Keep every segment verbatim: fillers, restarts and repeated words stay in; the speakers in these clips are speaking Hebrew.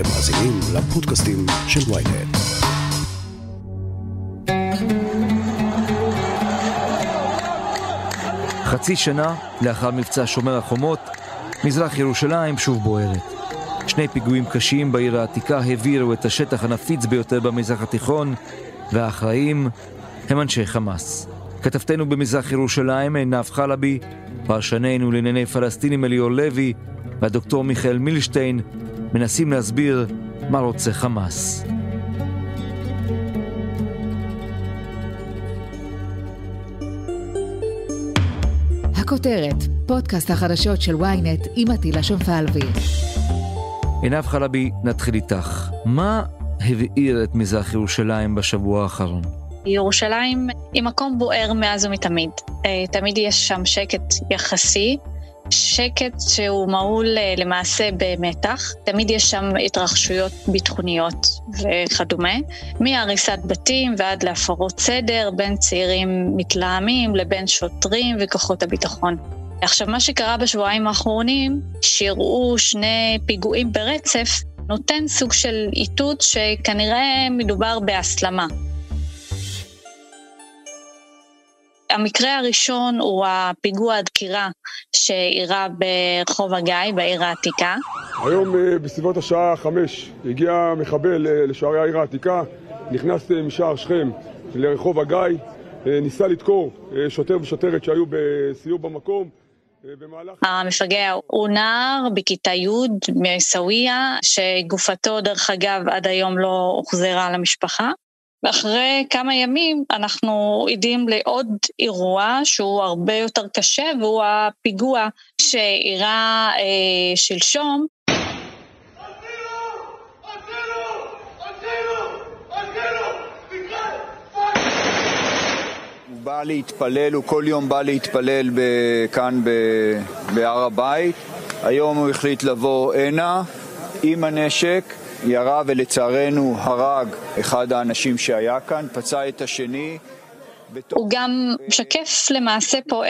אתם מאזינים לפודקאסטים של וויינט. חצי שנה לאחר מבצע שומר החומות, מזרח ירושלים שוב בוערת. שני פיגועים קשים בעיר העתיקה הבירו את השטח הנפיץ ביותר במזרח התיכון, והאחראים הם אנשי חמאס. כתבתנו במזרח ירושלים עינב חלבי, פרשננו לענייני פלסטינים אליאור לוי והדוקטור מיכאל מילשטיין מנסים להסביר מה רוצה חמאס. הכותרת, פודקאסט החדשות של וויינט עם עתילה שומפה. עינב חלבי, נתחיל איתך. מה הבעיר את מזרח ירושלים בשבוע האחרון? ירושלים היא מקום בוער מאז ומתמיד. תמיד יש שם שקט יחסי, שקט שהוא מעול למעשה במתח. תמיד יש שם התרחשויות ביטחוניות וכדומה, מהריסת בתים ועד להפרות סדר בין צעירים מתלהמים לבין שוטרים וכוחות הביטחון. עכשיו, מה שקרה בשבועיים האחרונים, שיראו שני פיגועים ברצף, נותן סוג של איתות שכנראה מדובר בהסלמה. המקרה הראשון הוא הפיגוע הדקירה שאירע ברחוב הגיא, בעיר העתיקה. היום בסביבות השעה חמש הגיע מחבל לשערי העיר העתיקה, נכנס משער שכם לרחוב הגיא, ניסה לדקור שוטר ושוטרת שהיו בסיור במקום. המפגע הוא נער בכיתה י' מסאוויה, שגופתו דרך אגב עד היום לא הוחזרה למשפחה. ואחרי כמה ימים אנחנו עדים לעוד אירוע שהוא הרבה יותר קשה, והוא הפיגוע שאירע אה, שלשום. הוא בא להתפלל, הוא כל יום בא להתפלל כאן בהר הבית. היום הוא החליט לבוא הנה עם הנשק. ירה ולצערנו הרג אחד האנשים שהיה כאן, פצע את השני. הוא גם משקף למעשה פה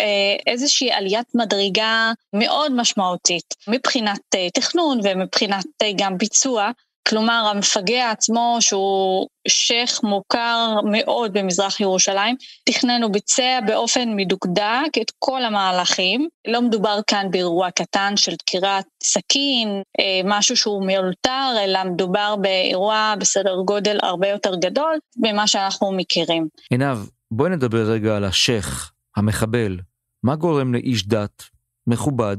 איזושהי עליית מדרגה מאוד משמעותית, מבחינת תכנון ומבחינת גם ביצוע. כלומר, המפגע עצמו, שהוא שייך מוכר מאוד במזרח ירושלים, תכנן וביצע באופן מדוקדק את כל המהלכים. לא מדובר כאן באירוע קטן של דקירת סכין, משהו שהוא מיותר, אלא מדובר באירוע בסדר גודל הרבה יותר גדול ממה שאנחנו מכירים. עינב, בואי נדבר רגע על השייך, המחבל. מה גורם לאיש דת מכובד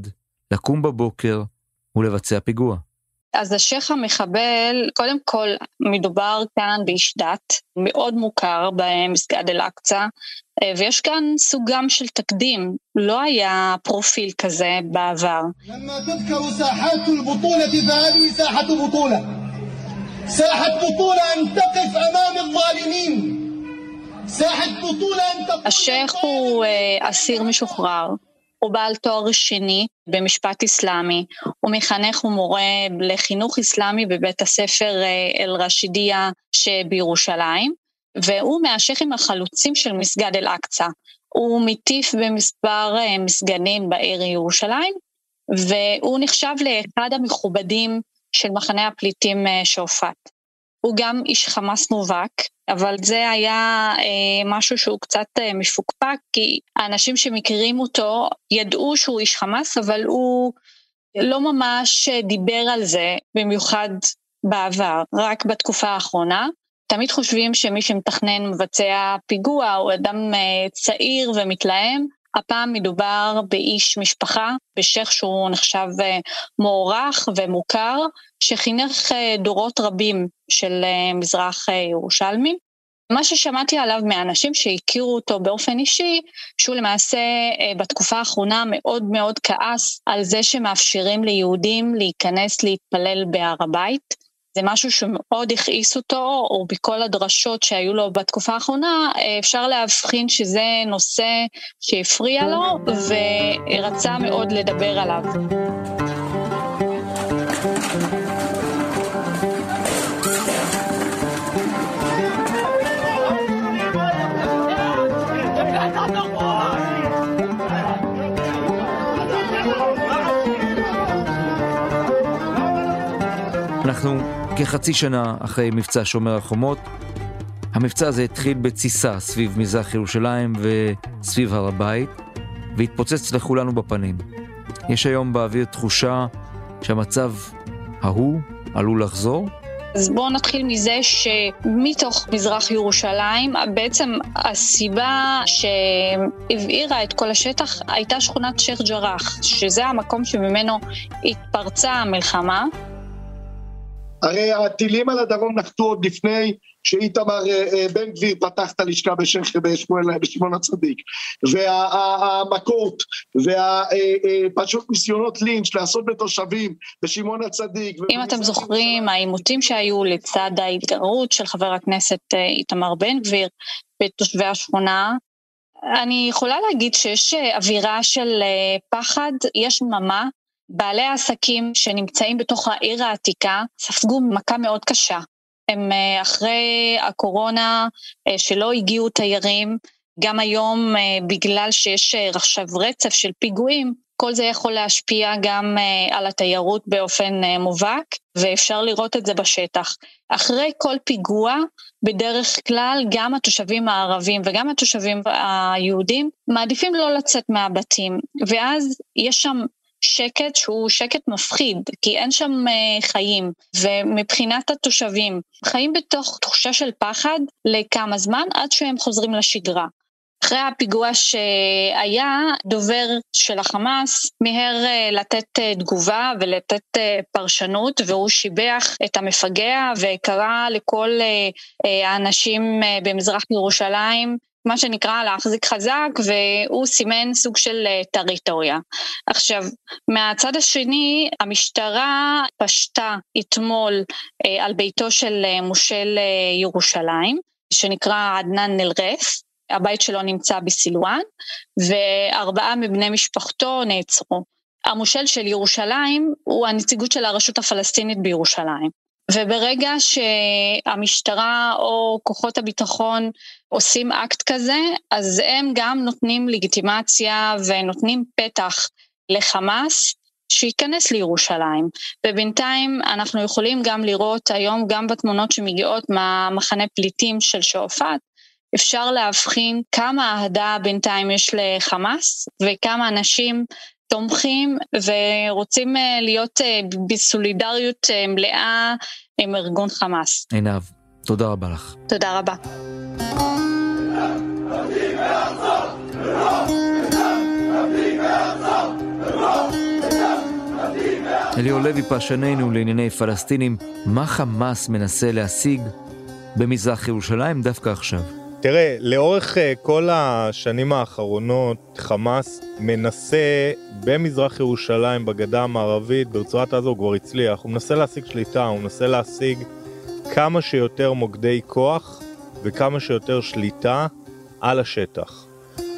לקום בבוקר ולבצע פיגוע? אז השייך המחבל, קודם כל מדובר כאן באיש דת מאוד מוכר במסגד אל-אקצא, ויש כאן סוג גם של תקדים, לא היה פרופיל כזה בעבר. למה תזכרו סאחת البطولة فهذه ساحة بطولة ساحة بطولة أن تقف أمام الظالمين ساحة بطولة أن تقف. השייך הוא אסיר משוחרר, הוא בעל תואר שני במשפט איסלאמי, הוא מחנך ומורה לחינוך איסלאמי בבית הספר אל-רשידיה שבירושלים, והוא מהשייכים עם החלוצים של מסגד אל-אקצא. הוא מטיף במספר מסגנים בעיר ירושלים, והוא נחשב לאחד המכובדים של מחנה הפליטים שועפאט. הוא גם איש חמאס מובהק, אבל זה היה אה, משהו שהוא קצת אה, מפוקפק, כי האנשים שמכירים אותו ידעו שהוא איש חמאס, אבל הוא לא ממש דיבר על זה, במיוחד בעבר, רק בתקופה האחרונה. תמיד חושבים שמי שמתכנן מבצע פיגוע הוא אדם אה, צעיר ומתלהם. הפעם מדובר באיש משפחה, בשייך שהוא נחשב מוערך ומוכר, שחינך דורות רבים של מזרח ירושלמים. מה ששמעתי עליו מאנשים שהכירו אותו באופן אישי, שהוא למעשה בתקופה האחרונה מאוד מאוד כעס על זה שמאפשרים ליהודים להיכנס להתפלל בהר הבית. זה משהו שמאוד הכעיס אותו, או בכל הדרשות שהיו לו בתקופה האחרונה, אפשר להבחין שזה נושא שהפריע לו, ורצה מאוד לדבר עליו. אנחנו כחצי שנה אחרי מבצע שומר החומות. המבצע הזה התחיל בציסה סביב מזרח ירושלים וסביב הר הבית, והתפוצץ לכולנו בפנים. יש היום באוויר תחושה שהמצב ההוא עלול לחזור. אז בואו נתחיל מזה שמתוך מזרח ירושלים, בעצם הסיבה שהבעירה את כל השטח הייתה שכונת שייח ג'ראח, שזה המקום שממנו התפרצה המלחמה. הרי הטילים על הדרום נחתו עוד לפני שאיתמר בן גביר פתח את הלשכה בשמעון הצדיק, והמכות, ופשוט ניסיונות לינץ' לעשות בתושבים בשמעון הצדיק. אם אתם זוכרים, העימותים שהיו לצד ההתגרות של חבר הכנסת איתמר בן גביר בתושבי השכונה, אני יכולה להגיד שיש אווירה של פחד, יש מממה, בעלי העסקים שנמצאים בתוך העיר העתיקה ספגו מכה מאוד קשה. הם אחרי הקורונה שלא הגיעו תיירים, גם היום בגלל שיש עכשיו רצף של פיגועים, כל זה יכול להשפיע גם על התיירות באופן מובהק, ואפשר לראות את זה בשטח. אחרי כל פיגוע, בדרך כלל גם התושבים הערבים וגם התושבים היהודים מעדיפים לא לצאת מהבתים, ואז יש שם שקט שהוא שקט מפחיד, כי אין שם חיים, ומבחינת התושבים חיים בתוך תחושה של פחד לכמה זמן עד שהם חוזרים לשגרה. אחרי הפיגוע שהיה, דובר של החמאס מהר לתת תגובה ולתת פרשנות, והוא שיבח את המפגע וקרא לכל האנשים במזרח ירושלים, מה שנקרא להחזיק חזק, והוא סימן סוג של טריטוריה. עכשיו, מהצד השני, המשטרה פשטה אתמול על ביתו של מושל ירושלים, שנקרא עדנן נלרף, הבית שלו נמצא בסילואן, וארבעה מבני משפחתו נעצרו. המושל של ירושלים הוא הנציגות של הרשות הפלסטינית בירושלים. וברגע שהמשטרה או כוחות הביטחון עושים אקט כזה, אז הם גם נותנים לגיטימציה ונותנים פתח לחמאס שיכנס לירושלים. ובינתיים אנחנו יכולים גם לראות היום, גם בתמונות שמגיעות מהמחנה פליטים של שועפאט, אפשר להבחין כמה אהדה בינתיים יש לחמאס, וכמה אנשים תומכים ורוצים להיות בסולידריות מלאה עם ארגון חמאס. עינב, תודה רבה לך. תודה רבה. אליאור לוי, פרשננו לענייני פלסטינים, מה חמאס מנסה להשיג במזרח ירושלים דווקא עכשיו? תראה, לאורך כל השנים האחרונות, חמאס מנסה במזרח ירושלים, בגדה המערבית, ברצועת עזה, הוא כבר הצליח, הוא מנסה להשיג שליטה, הוא מנסה להשיג כמה שיותר מוקדי כוח וכמה שיותר שליטה על השטח.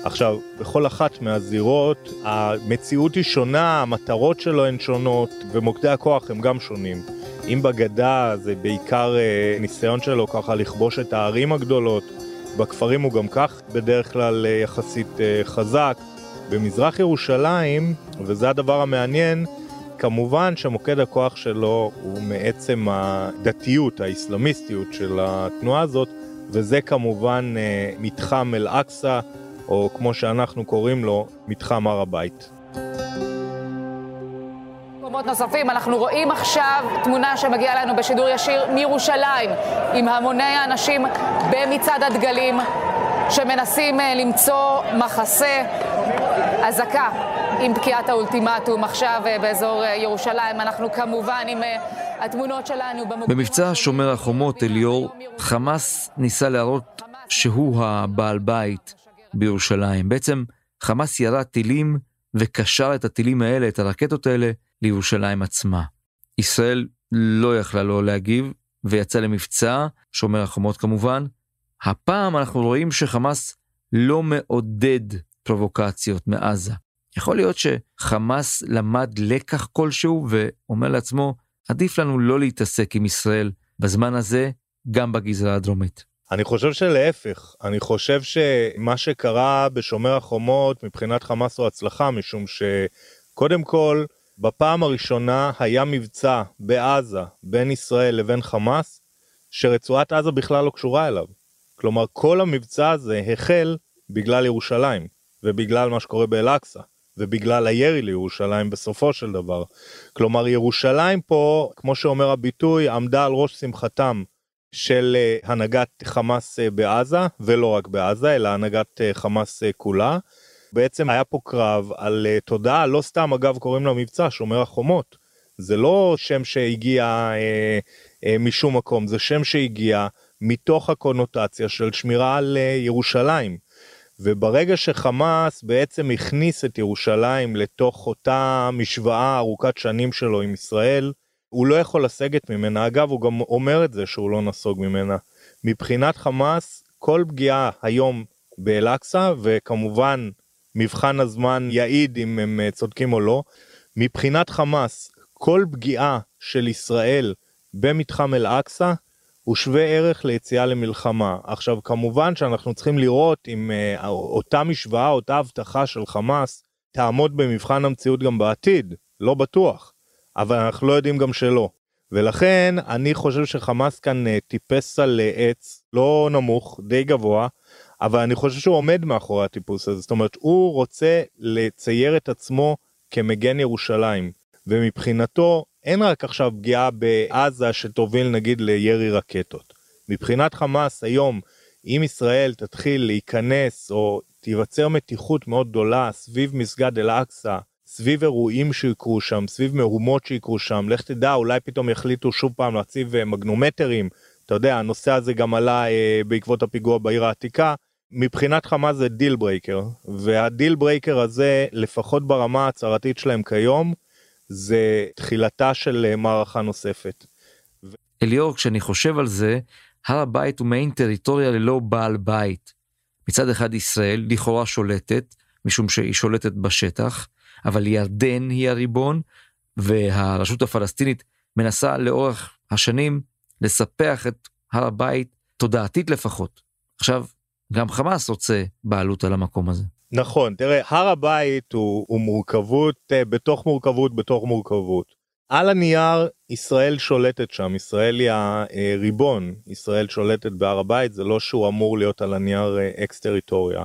עכשיו, בכל אחת מהזירות, המציאות היא שונה, המטרות שלו הן שונות, ומוקדי הכוח הם גם שונים. אם בגדה זה בעיקר ניסיון שלו ככה לכבוש את הערים הגדולות, בכפרים הוא גם כך בדרך כלל יחסית חזק. במזרח ירושלים, וזה הדבר המעניין, כמובן שמוקד הכוח שלו הוא מעצם הדתיות, האסלאמיסטיות של התנועה הזאת, וזה כמובן מתחם אל-אקסא, או כמו שאנחנו קוראים לו, מתחם הר הבית. מקומות נוספים, אנחנו רואים עכשיו תמונה שמגיעה לנו בשידור ישיר מירושלים, עם המוני האנשים במצעד הדגלים שמנסים למצוא מחסה. אזעקה עם פקיעת האולטימטום עכשיו באזור ירושלים, אנחנו כמובן עם התמונות שלנו במוקדים. במבצע שומר החומות, אליאור, חמאס ניסה להראות שהוא הבעל בית בירושלים. בעצם חמאס ירה טילים וקשר את הטילים האלה, את הרקטות האלה, לירושלים עצמה. ישראל לא יכלה לא להגיב, ויצא למבצע שומר החומות כמובן. הפעם אנחנו רואים שחמאס לא מעודד פרובוקציות מעזה. יכול להיות שחמאס למד לקח כלשהו, ואומר לעצמו, עדיף לנו לא להתעסק עם ישראל בזמן הזה, גם בגזרה הדרומית. אני חושב שלהפך, אני חושב שמה שקרה בשומר החומות מבחינת חמאס הוא הצלחה, משום שקודם כל בפעם הראשונה היה מבצע בעזה בין ישראל לבין חמאס, שרצועת עזה בכלל לא קשורה אליו. כלומר, כל המבצע הזה החל בגלל ירושלים, ובגלל מה שקורה באל-אקסא, ובגלל הירי לירושלים בסופו של דבר. כלומר, ירושלים פה, כמו שאומר הביטוי, עמדה על ראש שמחתם של הנהגת חמאס בעזה, ולא רק בעזה, אלא הנהגת חמאס כולה. בעצם היה פה קרב על תודעה, לא סתם אגב קוראים לו מבצע שומר החומות. זה לא שם שהגיע אה, אה, משום מקום, זה שם שהגיע מתוך הקונוטציה של שמירה על אה, ירושלים. וברגע שחמאס בעצם הכניס את ירושלים לתוך אותה משוואה ארוכת שנים שלו עם ישראל, הוא לא יכול לסגת ממנה. אגב, הוא גם אומר את זה שהוא לא נסוג ממנה. מבחינת חמאס, כל פגיעה היום באל-אקסא, וכמובן מבחן הזמן יעיד אם הם צודקים או לא, מבחינת חמאס, כל פגיעה של ישראל במתחם אל-אקסא, הוא שווה ערך ליציאה למלחמה. עכשיו, כמובן שאנחנו צריכים לראות אם אה, אותה משוואה, אותה הבטחה של חמאס, תעמוד במבחן המציאות גם בעתיד, לא בטוח, אבל אנחנו לא יודעים גם שלא. ולכן אני חושב שחמאס כאן אה, טיפס על עץ, לא נמוך, די גבוה, אבל אני חושב שהוא עומד מאחורי הטיפוס הזה, זאת אומרת, הוא רוצה לצייר את עצמו כמגן ירושלים, ומבחינתו, אין רק עכשיו פגיעה בעזה שתוביל נגיד לירי רקטות. מבחינת חמאס היום, אם ישראל תתחיל להיכנס או תיווצר מתיחות מאוד גדולה סביב מסגד אל-אקסא, סביב אירועים שיקרו שם, סביב מהומות שיקרו שם, לך תדע, אולי פתאום יחליטו שוב פעם להציב מגנומטרים, אתה יודע, הנושא הזה גם עלה אה, בעקבות הפיגוע בעיר העתיקה. מבחינת חמאס זה דיל ברייקר, והדיל ברייקר הזה, לפחות ברמה הצהרתית שלהם כיום, זה תחילתה של מערכה נוספת. אליאור, כשאני חושב על זה, הר הבית הוא מעין טריטוריה ללא בעל בית. מצד אחד ישראל לכאורה שולטת, משום שהיא שולטת בשטח, אבל ירדן היא הריבון, והרשות הפלסטינית מנסה לאורך השנים לספח את הר הבית, תודעתית לפחות. עכשיו, גם חמאס רוצה בעלות על המקום הזה. נכון, תראה, הר הבית הוא, הוא מורכבות, בתוך מורכבות, בתוך מורכבות. על הנייר, ישראל שולטת שם, ישראל היא הריבון, ישראל שולטת בהר הבית, זה לא שהוא אמור להיות על הנייר אקס-טריטוריה.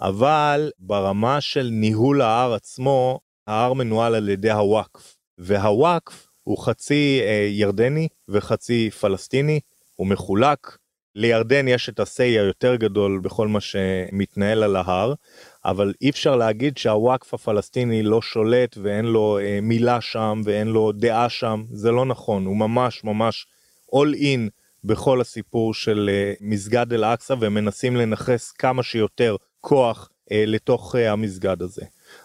אבל ברמה של ניהול ההר עצמו, ההר מנוהל על ידי הוואקף, והוואקף הוא חצי ירדני וחצי פלסטיני, הוא מחולק. לירדן יש את הסי היותר גדול בכל מה שמתנהל על ההר, אבל אי אפשר להגיד שהוואקף הפלסטיני לא שולט ואין לו אה, מילה שם ואין לו דעה שם, זה לא נכון, הוא ממש ממש all in בכל הסיפור של אה, מסגד אל-אקסא, ומנסים לנחס כמה שיותר כוח אה, לתוך אה, המסגד הזה.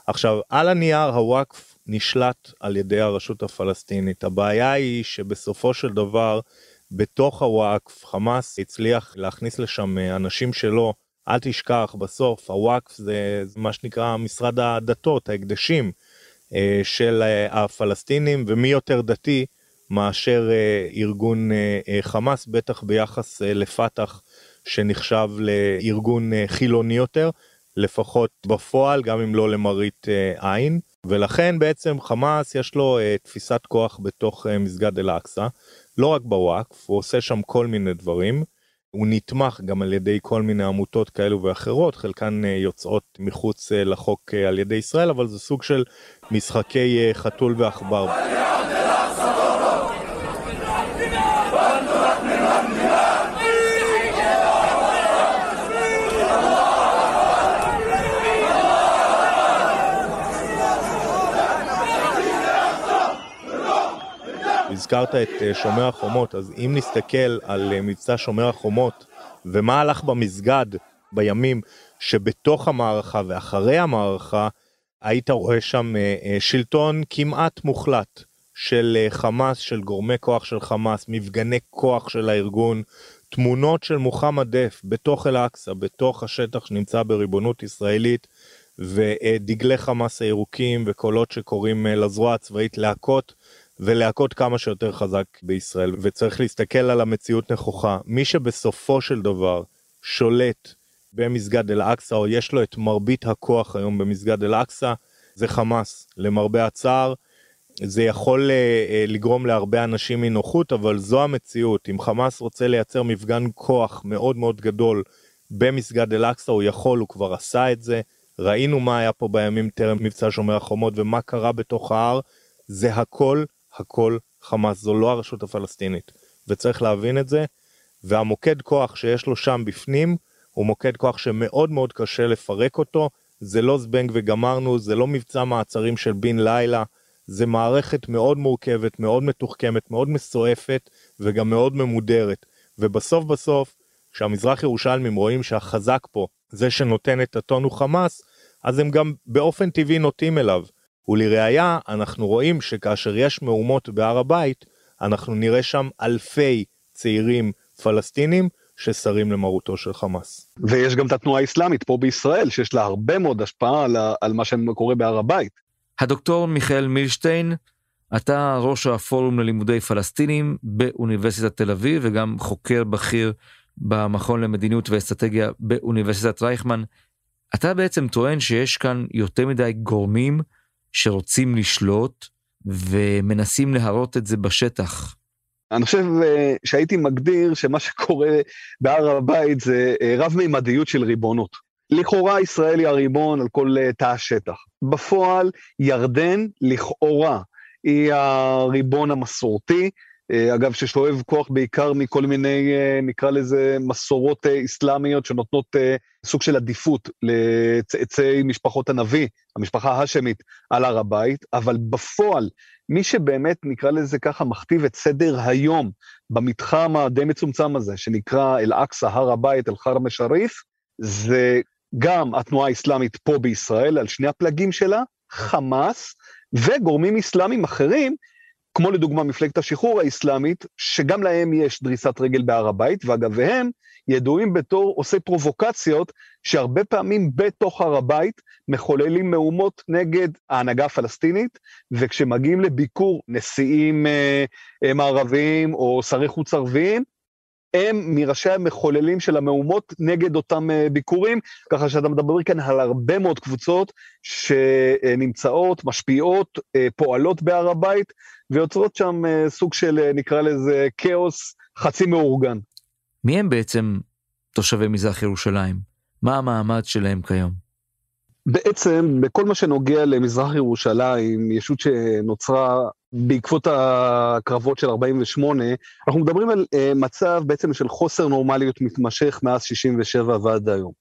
עכשיו, על הנייר הוואקף נשלט על ידי הרשות הפלסטינית, הבעיה היא שבסופו של דבר בתוך הוואקף חמאס הצליח להכניס לשם אנשים שלו, אל תשכח בסוף, הוואקף זה מה שנקרא משרד הדתות, ההקדשים של הפלסטינים, ומי יותר דתי מאשר ארגון חמאס, בטח ביחס לפתח שנחשב לארגון חילוני יותר, לפחות בפועל, גם אם לא למרית עין, ולכן בעצם חמאס יש לו תפיסת כוח בתוך מסגד אל-אקסא, לא רק בוואקף, הוא עושה שם כל מיני דברים, הוא נתמך גם על ידי כל מיני עמותות כאלו ואחרות, חלקן יוצאות מחוץ לחוק על ידי ישראל, אבל זה סוג של משחקי חתול ועכבר. הזכרת את שומר החומות, אז אם נסתכל על מבצע שומר החומות ומה הלך במסגד בימים שבתוך המערכה ואחרי המערכה, היית רואה שם שלטון כמעט מוחלט של חמאס, של גורמי כוח של חמאס, מפגני כוח של הארגון, תמונות של מוחמד דף בתוך אל-אקסא, בתוך השטח שנמצא בריבונות ישראלית, ודגלי חמאס הירוקים וקולות שקוראים לזרוע הצבאית להכות, ולהכות כמה שיותר חזק בישראל, וצריך להסתכל על המציאות נכוחה. מי שבסופו של דבר שולט במסגד אל-אקסא, או יש לו את מרבית הכוח היום במסגד אל-אקסא, זה חמאס, למרבה הצער, זה יכול לגרום להרבה אנשים מנוחות, אבל זו המציאות. אם חמאס רוצה לייצר מפגן כוח מאוד מאוד גדול במסגד אל-אקסא, הוא יכול, הוא כבר עשה את זה. ראינו מה היה פה בימים טרם מבצע שומר החומות, ומה קרה בתוך ההר. זה הכל, הכל חמאס, זו לא הרשות הפלסטינית, וצריך להבין את זה. והמוקד כוח שיש לו שם בפנים, הוא מוקד כוח שמאוד מאוד קשה לפרק אותו. זה לא זבנג וגמרנו, זה לא מבצע מעצרים של בן לילה, זה מערכת מאוד מורכבת, מאוד מתוחכמת, מאוד מסועפת, וגם מאוד ממודרת. ובסוף בסוף, כשהמזרח ירושלמים רואים שהחזק פה, זה שנותן את הטון הוא חמאס, אז הם גם באופן טבעי נוטים אליו. ולראיה, אנחנו רואים שכאשר יש מהומות בהר הבית, אנחנו נראה שם אלפי צעירים פלסטינים, ששרים למרותו של חמאס. ויש גם את התנועה האסלאמית פה בישראל, שיש לה הרבה מאוד השפעה על, על מה שקורה בהר הבית. הדוקטור מיכאל מילשטיין, אתה ראש הפורום ללימודי פלסטינים באוניברסיטת תל אביב, וגם חוקר בכיר במכון למדיניות ואסטרטגיה באוניברסיטת רייכמן. אתה בעצם טוען שיש כאן יותר מדי גורמים שרוצים לשלוט, ומנסים להראות את זה בשטח. אני חושב שהייתי מגדיר שמה שקורה בהר הבית זה רב-מימדיות של ריבונות. לכאורה ישראל היא הריבון על כל תא השטח. בפועל ירדן לכאורה היא הריבון המסורתי, אגב ששואב כוח בעיקר מכל מיני, נקרא לזה מסורות אסלאמיות שנותנות סוג של עדיפות לצאצאי משפחות הנביא, המשפחה ההשמית על הר הבית, אבל בפועל מי שבאמת נקרא לזה ככה מכתיב את סדר היום במתחם הדי מצומצם הזה, שנקרא אל-אקצא, הר הבית, אל-חרם א-שריף, זה גם התנועה האסלאמית פה בישראל, על שני הפלגים שלה, חמאס, וגורמים אסלאמיים אחרים, כמו לדוגמה מפלגת השחרור האסלאמית, שגם להם יש דריסת רגל בהר הבית, ואגב הם ידועים בתור עושי פרובוקציות, שהרבה פעמים בתוך הר הבית מחוללים מהומות נגד ההנהגה הפלסטינית, וכשמגיעים לביקור נשיאים אה, מערביים או שרי חוץ ערביים, הם מראשי המחוללים של המהומות נגד אותם ביקורים, ככה שאתה מדבר כאן על הרבה מאוד קבוצות שנמצאות, משפיעות, פועלות בהר הבית, ויוצרות שם סוג של, נקרא לזה, כאוס חצי מאורגן. מי הם בעצם תושבי מזרח ירושלים? מה המעמד שלהם כיום? בעצם, בכל מה שנוגע למזרח ירושלים, ישות שנוצרה בעקבות הקרבות של ארבעים ושמונה, אנחנו מדברים על מצב בעצם של חוסר נורמליות מתמשך מאז שישים ושבע ועד היום.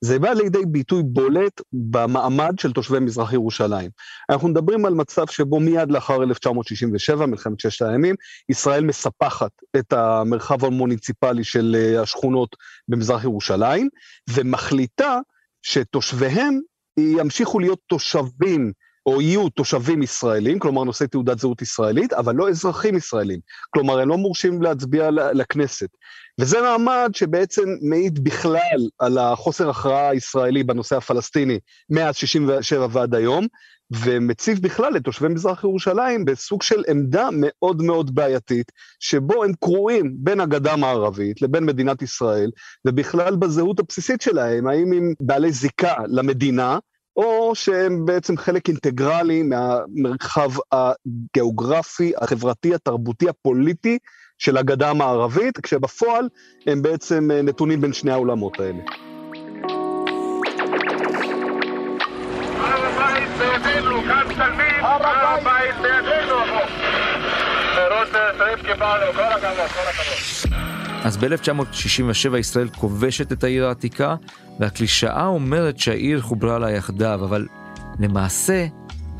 זה בא לידי ביטוי בולט במעמד של תושבי מזרח ירושלים. אנחנו מדברים על מצב שבו מיד לאחר אלף תשע מאות שישים ושבע, מלחמת ששת הימים, ישראל מספחת את המרחב המוניציפלי של השכונות במזרח ירושלים, ומחליטה שתושביהם ימשיכו להיות תושבים, או יהיו תושבים ישראלים, כלומר נושאי תעודת זהות ישראלית, אבל לא אזרחים ישראלים, כלומר הם לא מורשים להצביע לכנסת, וזה מעמד שבעצם מעיד בכלל על החוסר הכרעה הישראלי בנושא הפלסטיני, מאז שישים ושבע ועד היום, ומציב בכלל לתושבי מזרח ירושלים בסוג של עמדה מאוד מאוד בעייתית, שבו הם קרועים בין הגדה המערבית לבין מדינת ישראל, ובכלל בזהות הבסיסית שלהם, האם הם בעלי זיקה למדינה, או שהם בעצם חלק אינטגרלי מהמרחב הגיאוגרפי, החברתי, התרבותי, הפוליטי של הגדה המערבית, כשבפועל הם בעצם נתונים בין שני העולמות האלה. הר הבית בידינו, כאן תלמיד, הר הבית בידינו. פירוש שריף קיבלנו, כל הכבוד, כל הכבוד. אז ב-אלף תשע מאות שישים ושבע ישראל כובשת את העיר העתיקה, והקלישאה אומרת שהעיר חוברה לה יחדיו, אבל למעשה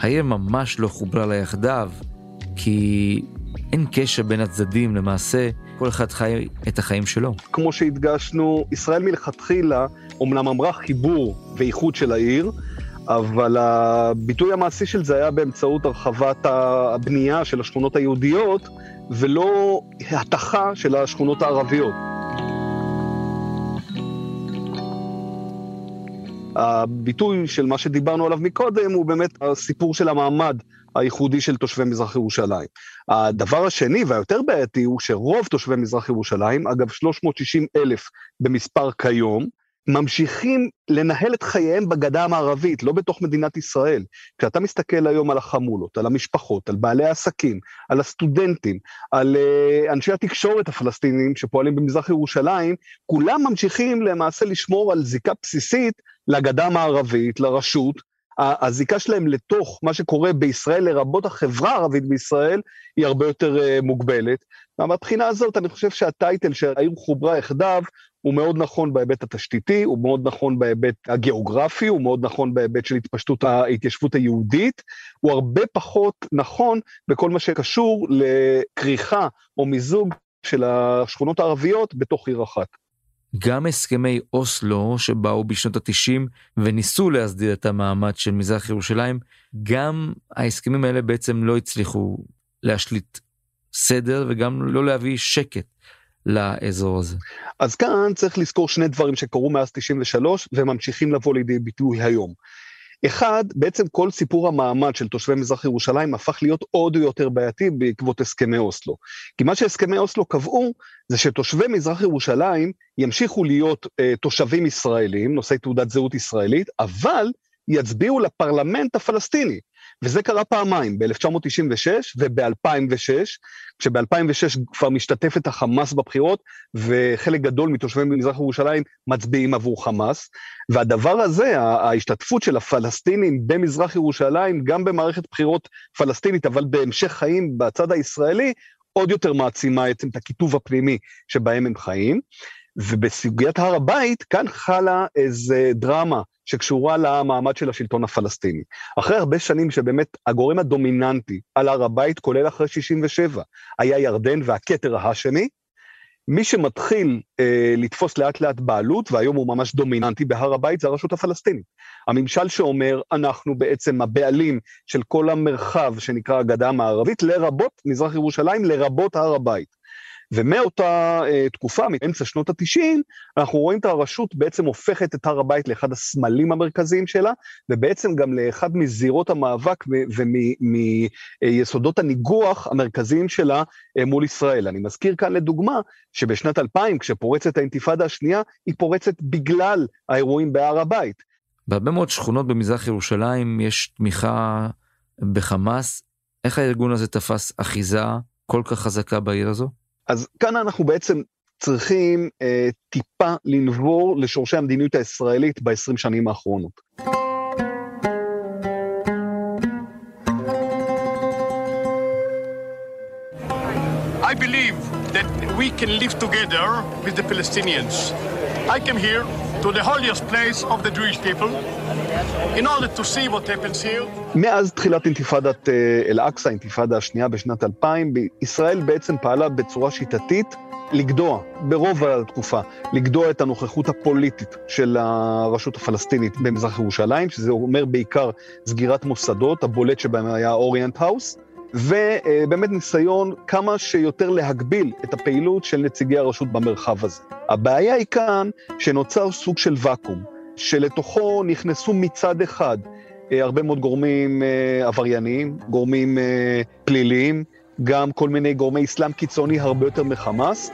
העיר ממש לא חוברה לה יחדיו, כי אין קשר בין הצדדים, למעשה כל אחד חי את החיים שלו. כמו שהדגשנו, ישראל מלכתחילה אומנם אמרה חיבור ואיחוד של העיר, אבל הביטוי המעשי של זה היה באמצעות הרחבת הבנייה של השכונות היהודיות, ולא התחה של השכונות הערביות. הביטוי של מה שדיברנו עליו מקודם הוא באמת הסיפור של המעמד הייחודי של תושבי מזרח ירושלים. הדבר השני והיותר בעייתי הוא שרוב תושבי מזרח ירושלים, אגב שלוש מאות שישים אלף במספר כיום, ממשיכים לנהל את חייהם בגדה המערבית, לא בתוך מדינת ישראל. כשאתה מסתכל היום על החמולות, על המשפחות, על בעלי העסקים, על הסטודנטים, על אנשי התקשורת הפלסטינים שפועלים במזרח ירושלים, כולם ממשיכים למעשה לשמור על זיקה בסיסית לגדה המערבית, לרשות. הזיקה שלהם לתוך מה שקורה בישראל, לרבות החברה הערבית בישראל, היא הרבה יותר מוגבלת. מהבחינה הזאת, אני חושב שהטייטל שהעיר חוברה יחדיו, הוא מאוד נכון בהיבט התשתיתי, הוא מאוד נכון בהיבט הגיאוגרפי, הוא מאוד נכון בהיבט של התפשטות ההתיישבות היהודית, הוא הרבה פחות נכון בכל מה שקשור לקריחה או מיזוג של השכונות הערביות בתוך עיר אחת. גם הסכמי אוסלו שבאו בשנות ה-תשעים וניסו להסדיר את המעמד של מזרח ירושלים, גם ההסכמים האלה בעצם לא הצליחו להשליט סדר וגם לא להביא שקט לאזור הזה. אז כאן צריך לזכור שני דברים שקרו מאז תשעים ושלוש וממשיכים לבוא לידי ביטוי היום. אחד, בעצם כל סיפור המעמד של תושבי מזרח ירושלים הפך להיות עוד יותר בעייתי בעקבות הסכמי אוסלו. כי מה שהסכמי אוסלו קבעו, זה שתושבי מזרח ירושלים ימשיכו להיות uh, תושבים ישראלים, נושאי תעודת זהות ישראלית, אבל יצביעו לפרלמנט הפלסטיני. וזה קרה פעמיים, ב-אלף תשע מאות תשעים ושש וב-אלפיים ושש, כשב-אלפיים ושש כבר משתתפת החמאס בבחירות, וחלק גדול מתושבי מזרח ירושלים מצביעים עבור חמאס, והדבר הזה, ההשתתפות של הפלסטינים במזרח ירושלים, גם במערכת בחירות פלסטינית, אבל בהמשך חיים בצד הישראלי, עוד יותר מעצימה את הכיתוב הפנימי שבהם הם חיים, ובסוגיית הר הבית, כאן חלה איזה דרמה, שקשורה למעמד של השלטון הפלסטיני. אחרי הרבה שנים שבאמת הגורם הדומיננטי על הר הבית, כולל אחרי שישים ושבע, היה ירדן והכתר ההשמי, מי שמתחיל אה, לתפוס לאט לאט בעלות, והיום הוא ממש דומיננטי בהר הבית, זה הרשות הפלסטינית. הממשל שאומר, אנחנו בעצם הבעלים של כל המרחב שנקרא הגדה המערבית, לרבות מזרח ירושלים, לרבות הר הבית. ומאותה uh, תקופה, מאמצע שנות ה-תשעים, אנחנו רואים את הרשות בעצם הופכת את הר הבית לאחד הסמלים המרכזיים שלה, ובעצם גם לאחד מזירות המאבק ומיסודות הניגוח המרכזיים שלה מול ישראל. אני מזכיר כאן לדוגמה, שבשנת אלפיים, כשפורצת האינטיפאדה השנייה, היא פורצת בגלל האירועים בהר הבית. בהרבה מאוד שכונות במזרח ירושלים יש תמיכה בחמאס. איך הארגון הזה תפס אחיזה כל כך חזקה בעיר הזו? אז כאן אנחנו בעצם צריכים אה, טיפה לנבור לשורשי המדיניות הישראלית ב-עשרים שנים האחרונות. I believe that we can live together with the Palestinians. I came here to the holiest place of the Jewish people in order to see what happens here. מאז תחילת אינתיפאדת אל-אקצא, אינתיפאדה השנייה בשנת אלפיים, ישראל בעצם פעלה בצורה שיטתית לגדוע, ברוב התקופה, לגדוע את הנוכחות הפוליטית של הרשות הפלסטינית במזרח ירושלים, שזה אומר בעיקר סגירת מוסדות, הבולט שבהם היה אוריינט האוס, ובאמת ניסיון כמה שיותר להגביל את הפעילות של נציגי הרשות במרחב הזה. הבעיה היא כאן שנוצר סוג של וקום, שלתוכו נכנסו מצד אחד הרבה מאוד גורמים עבריינים, גורמים פליליים, גם כל מיני גורמי אסלאם קיצוני הרבה יותר מחמאס.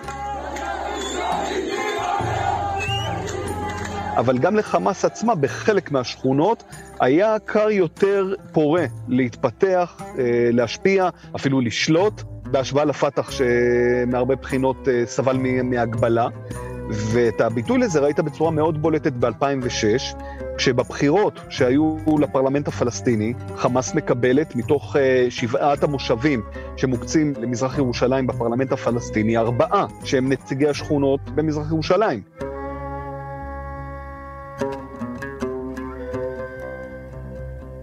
אבל גם לחמאס עצמה בחלק מהשכונות היה קר יותר פורה להתפתח, להשפיע, אפילו לשלוט, בהשוואה לפתח שמהרבה בחינות סבל מהגבלה. ואת הביטוי לזה ראית בצורה מאוד בולטת ב-אלפיים ושש, כשבבחירות שהיו לפרלמנט הפלסטיני, חמאס מקבלת מתוך שבעת המושבים שמוקצים למזרח ירושלים בפרלמנט הפלסטיני, ארבעה שהם נציגי השכונות במזרח ירושלים.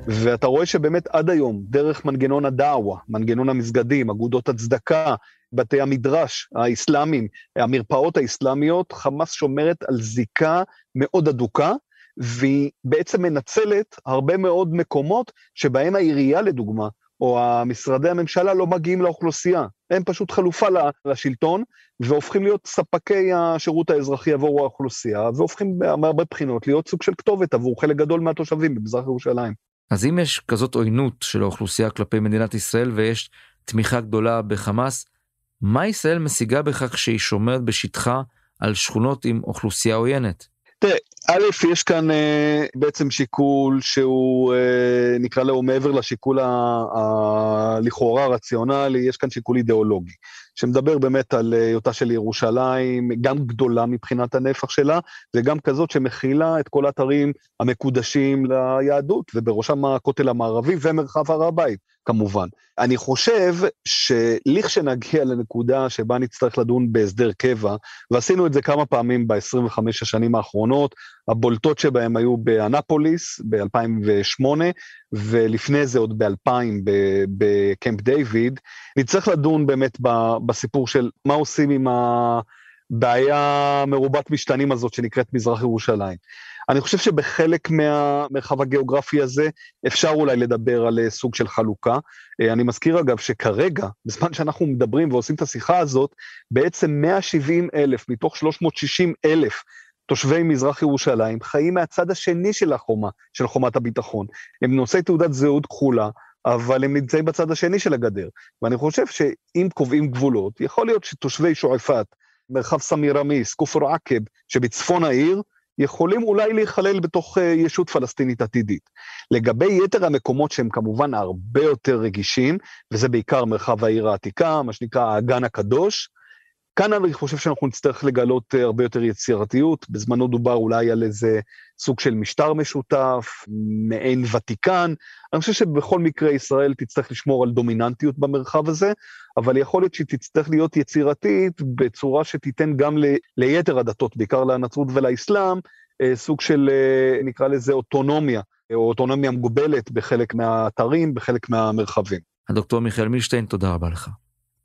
ואתה רואה שבאמת עד היום, דרך מנגנון הדעווה, מנגנון המסגדים, אגודות הצדקה, בתי המדרש האסלאמיים, המרפאות האסלאמיות, חמאס שומרת על זיקה מאוד אדוקה, והיא בעצם מנצלת הרבה מאוד מקומות שבהם העירייה לדוגמה, או המשרדי הממשלה לא מגיעים לאוכלוסייה, הם פשוט חלופה לשלטון, והופכים להיות ספקי השירות האזרחי עבור האוכלוסייה, והופכים בהרבה בחינות להיות סוג של כתובת עבור חלק גדול מהתושבים במזרח ירושלים. אז אם יש כזאת עוינות של האוכלוסייה כלפי מדינת ישראל, ויש תמיכה גדולה בחמאס, מה ישראל משיגה בכך שהיא שומרת בשטחה על שכונות עם אוכלוסייה עוינת? תראה, א', יש כאן בעצם שיקול שהוא נקרא לו מעבר לשיקול הלכאורה הרציונלי, יש כאן שיקול אידיאולוגי, שמדבר באמת על היותה של ירושלים, גם גדולה מבחינת הנפח שלה, וגם כזאת שמכילה את כל האתרים המקודשים ליהדות, ובראשם הכותל המערבי ומרחב הר הבית, כמובן. אני חושב שלכשנגיע לנקודה שבה נצטרך לדון בהסדר קבע, ועשינו את זה כמה פעמים ב-עשרים וחמש השנים האחרונות, הבולטות שבהם היו באנפוליס ב-אלפיים ושמונה, ולפני זה עוד ב-אלפיים בקמפ דיוויד, נצטרך לדון באמת בסיפור של מה עושים עם הבעיה מרובת משתנים הזאת שנקראת מזרח ירושלים. אני חושב שבחלק מהמרחב הגיאוגרפי הזה אפשר אולי לדבר על סוג של חלוקה. אני מזכיר אגב שכרגע, בזמן שאנחנו מדברים ועושים את השיחה הזאת, בעצם מאה ושבעים אלף מתוך שלוש מאות ושישים אלף תושבי מזרח ירושלים חיים מהצד השני של החומה, של חומת הביטחון. הם נושאי תעודת זהות כחולה, אבל הם נמצאים בצד השני של הגדר. ואני חושב שאם קובעים גבולות, יכול להיות שתושבי שועפאט, מרחב סמיר עמיס, כפר עקב, שבצפון העיר, יכולים אולי להיכלל בתוך ישות פלסטינית עתידית. לגבי יתר המקומות שהם כמובן הרבה יותר רגישים, וזה בעיקר מרחב העיר העתיקה, מה שנקרא הגן הקדוש, כאן אני חושב שאנחנו נצטרך לגלות הרבה יותר יצירתיות, בזמנו דובר אולי על איזה סוג של משטר משותף, מעין ותיקן, אני חושב שבכל מקרה ישראל תצטרך לשמור על דומיננטיות במרחב הזה, אבל יכול להיות שהיא תצטרך להיות יצירתית בצורה שתיתן גם ל- ליתר הדתות, בעיקר לנצרות ולאסלאם, סוג של נקרא לזה אוטונומיה, או אוטונומיה מגובלת בחלק מהאתרים, בחלק מהמרחבים. הדוקטור מיכאל מילשטיין, תודה רבה לך.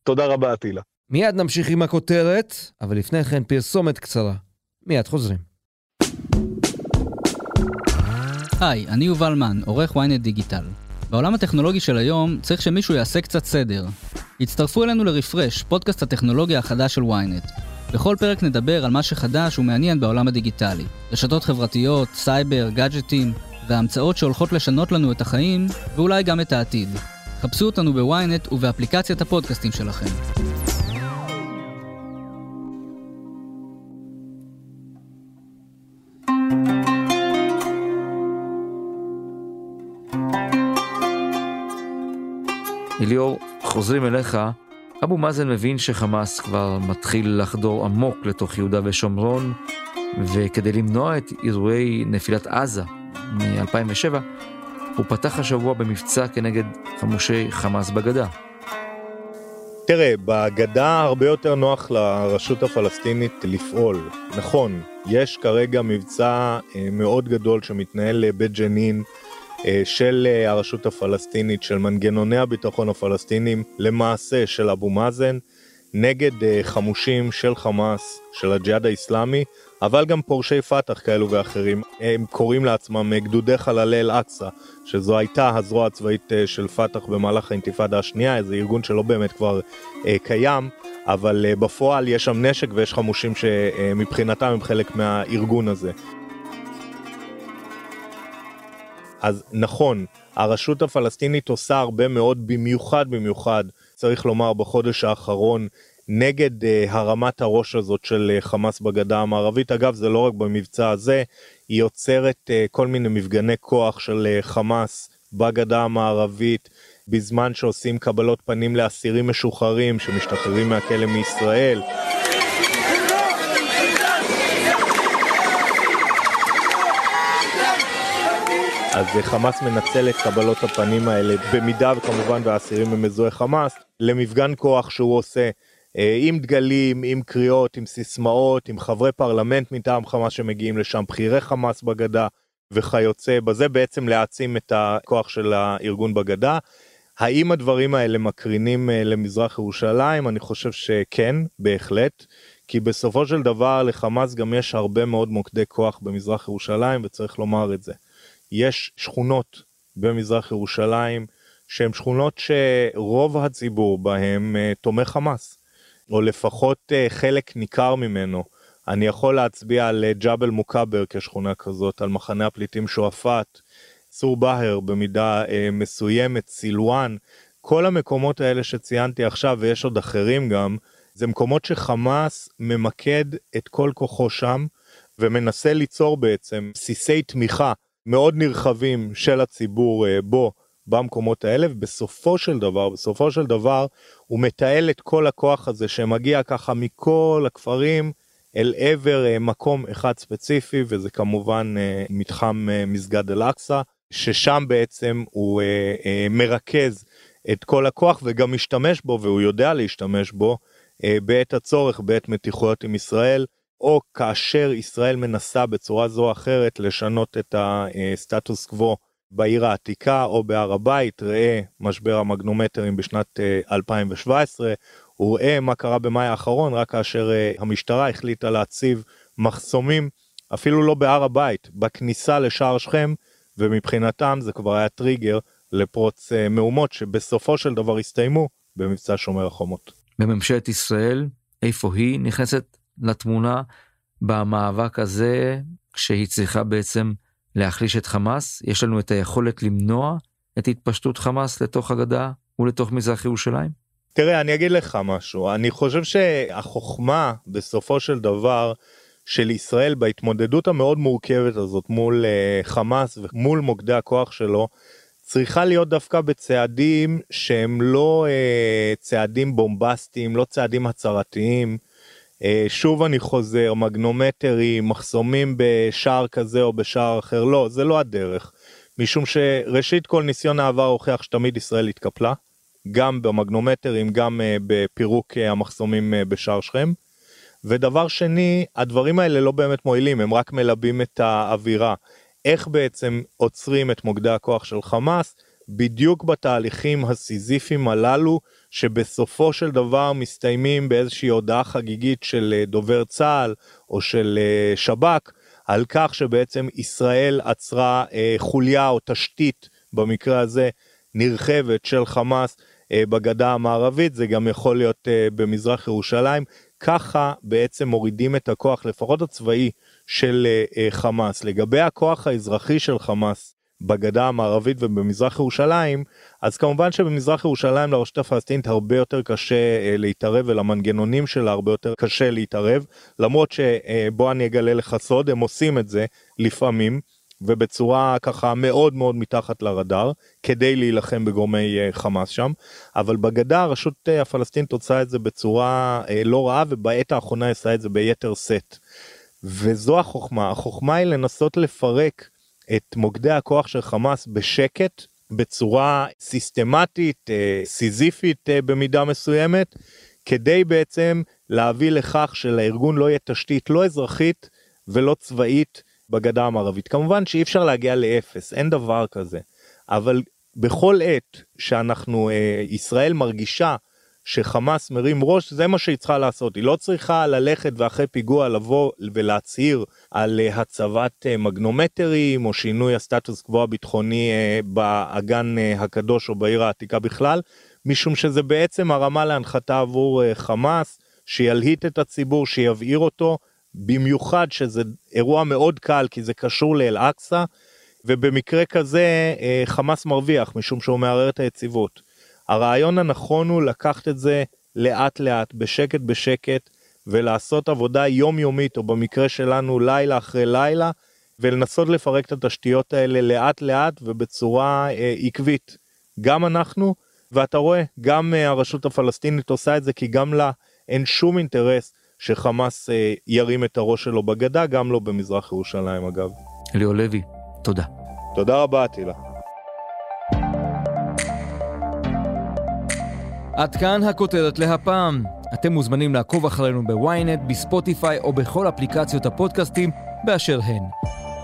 תודה רבה, עתילה. מיד נמשיך עם הכותרת, אבל לפני כן פרסומת קצרה. מיד חוזרים. היי, אני יובל מן, עורך וויינט דיגיטל. בעולם הטכנולוגי של היום צריך שמישהו יעשה קצת סדר. הצטרפו אלינו לרפרש, פודקאסט הטכנולוגיה החדש של וויינט. בכל פרק נדבר על מה שחדש ומעניין בעולם הדיגיטלי. רשתות חברתיות, סייבר, גאדג'טים, והמצאות שהולכות לשנות לנו את החיים, ואולי גם את העתיד. חפשו אותנו בוויינט ובאפליקציית הפודקאסטים שלכם. אליאור, חוזרים אליך, אבו מאזן מבין שחמאס כבר מתחיל לחדור עמוק לתוך יהודה ושומרון, וכדי למנוע את אירועי נפילת עזה מ-אלפיים ושבע, הוא פתח השבוע במבצע כנגד חמושי חמאס בגדה. תראה, בגדה הרבה יותר נוח לרשות הפלסטינית לפעול. נכון, יש כרגע מבצע מאוד גדול שמתנהל בג'נין, של הרשות הפלסטינית, של מנגנוני הביטחון הפלסטינים, למעשה של אבו מאזן, נגד חמושים של חמאס, של הג'יהאד האיסלאמי, אבל גם פורשי פתח כאלו ואחרים. הם קוראים לעצמם גדודי שהידי אל-אקסא, שזו הייתה הזרוע הצבאית של פתח במהלך האינטיפאדה השנייה, איזה ארגון שלא באמת כבר קיים, אבל בפועל יש שם נשק ויש חמושים שמבחינתם הם חלק מהארגון הזה. אז נכון, הרשות הפלסטינית עושה הרבה מאוד, במיוחד במיוחד, צריך לומר בחודש האחרון, נגד אה, הרמת הראש הזאת של אה, חמאס בגדה המערבית. אגב, זה לא רק במבצע הזה, היא יוצרת אה, כל מיני מפגני כוח של אה, חמאס בגדה המערבית, בזמן שעושים קבלות פנים לאסירים משוחררים שמשתחררים מהכלא מישראל. אז חמאס מנצל את קבלות הפנים האלה, במידה וכמובן והאסירים הם מזוהי חמאס, למפגן כוח שהוא עושה עם דגלים, עם קריאות, עם סיסמאות, עם חברי פרלמנט מטעם חמאס שמגיעים לשם, בחירי חמאס בגדה וכיוצא בזה, בעצם להעצים את הכוח של הארגון בגדה. האם הדברים האלה מקרינים למזרח ירושלים? אני חושב שכן, בהחלט. כי בסופו של דבר לחמאס גם יש הרבה מאוד מוקדי כוח במזרח ירושלים, וצריך לומר את זה. יש שכונות במזרח ירושלים שהן שכונות שרוב הציבור בהם תומך חמאס, או לפחות חלק ניכר ממנו. אני יכול להצביע על ג'אבל מוקאבר כשכונה כזאת, על מחנה הפליטים שועפאט, צור בהר במידה מסוימת, סילואן, כל המקומות האלה שציינתי עכשיו, ויש עוד אחרים גם, זה מקומות שחמאס ממקד את כל כוחו שם, ומנסה ליצור בעצם בסיסי תמיכה מאוד נרחבים של הציבור בו במקומות האלה, ובסופו של דבר, בסופו של דבר הוא מתעל את כל הכוח הזה שמגיע ככה מכל הכפרים אל עבר מקום אחד ספציפי, וזה כמובן מתחם מסגד אל-אקצא, ששם בעצם הוא מרכז את כל הכוח וגם משתמש בו, והוא יודע להשתמש בו בעת הצורך, בעת מתיחויות עם ישראל, או כאשר ישראל מנסה בצורה זו או אחרת לשנות את הסטטוס קוו בעיר העתיקה או בהר הבית. ראה משבר המגנומטרים בשנת אלפיים שבע עשרה, הוא ראה מה קרה במאי האחרון, רק כאשר המשטרה החליטה להציב מחסומים, אפילו לא בהר הבית, בכניסה לשער שכם, ומבחינתם זה כבר היה טריגר לפרוץ מהומות, שבסופו של דבר הסתיימו במבצע שומר החומות. בממשלת ישראל, איפה היא נכנסת לתמונה במאבק הזה, כשהיא צריכה בעצם להחליש את חמאס? יש לנו את היכולת למנוע את התפשטות חמאס לתוך הגדה ולתוך מזרח ירושלים? תראה, אני אגיד לך משהו, אני חושב שהחוכמה בסופו של דבר של ישראל בהתמודדות המאוד מורכבת הזאת מול חמאס ומול מוקדי הכוח שלו, צריכה להיות דווקא בצעדים שהם לא צעדים בומבסטיים, לא צעדים הצהרתיים. שוב אני חוזר, מגנומטרים, מחסומים בשער כזה או בשער אחר, לא, זה לא הדרך. משום שראשית כל ניסיון העבר הוכיח שתמיד ישראל התקפלה, גם במגנומטרים, גם בפירוק המחסומים בשער שכם. ודבר שני, הדברים האלה לא באמת מועילים, הם רק מלבים את האווירה. איך בעצם עוצרים את מוקדי הכוח של חמאס? בדיוק בתהליכים הסיזיפיים הללו, שבסופו של דבר מסתיימים באיזושהי הודעה חגיגית של דובר צה"ל או של שב"כ, על כך שבעצם ישראל עצרה חוליה או תשתית, במקרה הזה נרחבת, של חמאס בגדה המערבית, זה גם יכול להיות במזרח ירושלים. ככה בעצם מורידים את הכוח, לפחות הצבאי, של חמאס. לגבי הכוח האזרחי של חמאס בגדה המערבית ובמזרח ירושלים, אז כמובן שבמזרח ירושלים לרשות הפלסטינית הרבה יותר קשה להתערב, ולמנגנונים שלה הרבה יותר קשה להתערב, למרות שבו אני אגלה לך סוד, הם עושים את זה לפעמים, ובצורה ככה מאוד מאוד מתחת לרדאר, כדי להילחם בגורמי חמאס שם, אבל בגדה הרשות הפלסטינית עושה את זה בצורה לא רעה, ובעת האחרונה עשה את זה ביתר סט. וזו החוכמה, החוכמה היא לנסות לפרק את מוקדי הכוח של חמאס בשקט, בצורה סיסטמטית, סיזיפית במידה מסוימת, כדי בעצם להביא לכך שלארגון לא יהיה תשתית לא אזרחית ולא צבאית בגדה המערבית. כמובן שאי אפשר להגיע לאפס, אין דבר כזה, אבל בכל עת שאנחנו, ישראל מרגישה שחמאס מרים ראש, זה מה שהיא צריכה לעשות. היא לא צריכה ללכת ואחרי פיגוע לבוא ולהצהיר על הצבת מגנומטרים או שינוי הסטטוס קוו הביטחוני באגן הקדוש או בעיר העתיקה בכלל, משום שזה בעצם הרמה להנחתה עבור חמאס, שילהיט את הציבור, שיבעיר אותו, במיוחד שזה אירוע מאוד קל כי זה קשור לאל-אקצא, ובמקרה כזה חמאס מרוויח משום שהוא מערער את היציבות. הרעיון הנכון הוא לקחת את זה לאט לאט, בשקט בשקט, ולעשות עבודה יומיומית, או במקרה שלנו לילה אחרי לילה, ולנסות לפרק את התשתיות האלה לאט לאט ובצורה אה, עקבית. גם אנחנו, ואתה רואה, גם אה, הרשות הפלסטינית עושה את זה, כי גם לה אין שום אינטרס שחמאס אה, ירים את הראש שלו בגדה, גם לא במזרח ירושלים אגב. אליאור לוי, תודה. תודה רבה, עתילה. עד כאן הכותרת להפעם. אתם מוזמנים לעקוב אחרינו בוויינט, בספוטיפיי או בכל אפליקציות הפודקאסטים באשר הן.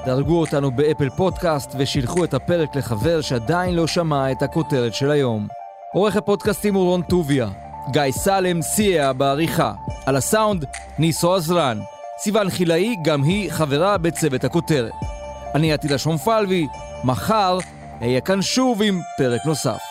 דרגו אותנו באפל פודקאסט ושילחו את הפרק לחבר שעדיין לא שמע את הכותרת של היום. עורך הפודקאסטים הוא רון טוביה, גיא סלם סייה בעריכה, על הסאונד ניסו עזרן, סיוון חילאי גם היא חברה בצוות הכותרת. אני עתילה שומפה, מחר היה כאן שוב עם פרק נוסף.